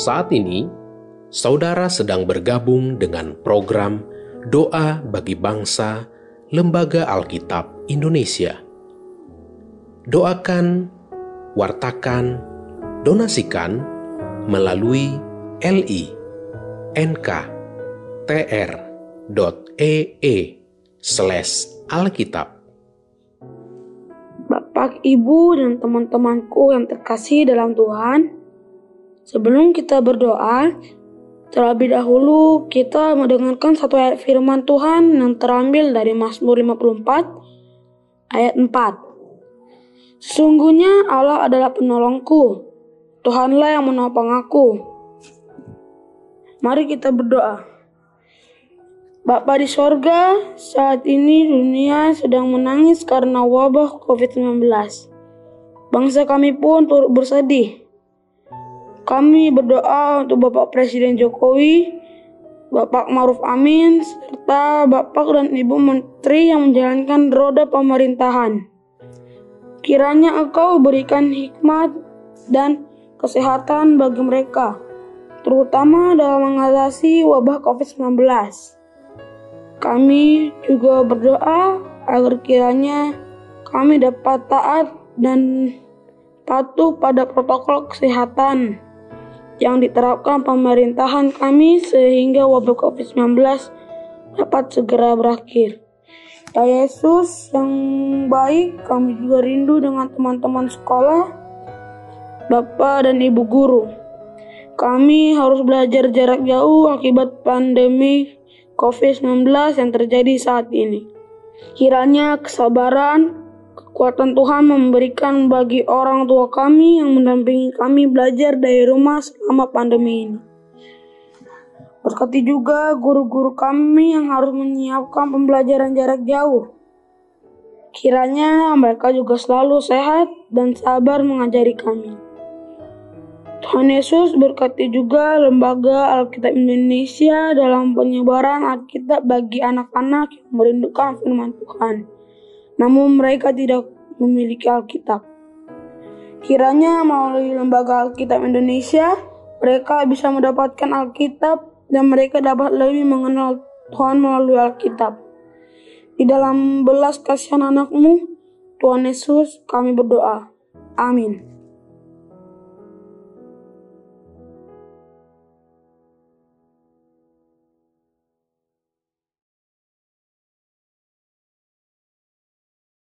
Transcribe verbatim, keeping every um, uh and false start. Saat ini, saudara sedang bergabung dengan program Doa Bagi Bangsa Lembaga Alkitab Indonesia. Doakan, wartakan, donasikan melalui li titik n k titik t r titik e e slash alkitab. Bapak, Ibu, dan teman-temanku yang terkasih dalam Tuhan, sebelum kita berdoa, terlebih dahulu kita mendengarkan satu ayat firman Tuhan yang terambil dari Mazmur lima puluh empat ayat empat. Sesungguhnya Allah adalah penolongku, Tuhanlah yang menopang aku. Mari kita berdoa. Bapa di sorga, saat ini dunia sedang menangis karena wabah covid sembilan belas. Bangsa kami pun turut bersedih. Kami berdoa untuk Bapak Presiden Jokowi, Bapak Ma'ruf Amin, serta Bapak dan Ibu Menteri yang menjalankan roda pemerintahan. Kiranya Engkau berikan hikmat dan kesehatan bagi mereka, terutama dalam mengatasi wabah covid sembilan belas. Kami juga berdoa agar kiranya kami dapat taat dan patuh pada protokol kesehatan yang diterapkan pemerintahan kami sehingga wabah covid sembilan belas dapat segera berakhir. Ya Yesus yang baik, kami juga rindu dengan teman-teman sekolah, Bapak dan Ibu guru. Kami harus belajar jarak jauh akibat pandemi covid sembilan belas yang terjadi saat ini. Kiranya kesabaran, kekuatan Tuhan memberikan bagi orang tua kami yang mendampingi kami belajar dari rumah selama pandemi ini. Berkati juga guru-guru kami yang harus menyiapkan pembelajaran jarak jauh. Kiranya mereka juga selalu sehat dan sabar mengajari kami. Tuhan Yesus, berkati juga Lembaga Alkitab Indonesia dalam penyebaran Alkitab bagi anak-anak yang merindukan firman Tuhan, namun mereka tidak memiliki Alkitab. Kiranya melalui Lembaga Alkitab Indonesia, mereka bisa mendapatkan Alkitab dan mereka dapat lebih mengenal Tuhan melalui Alkitab. Di dalam belas kasihan anak-Mu, Tuhan Yesus, kami berdoa. Amin.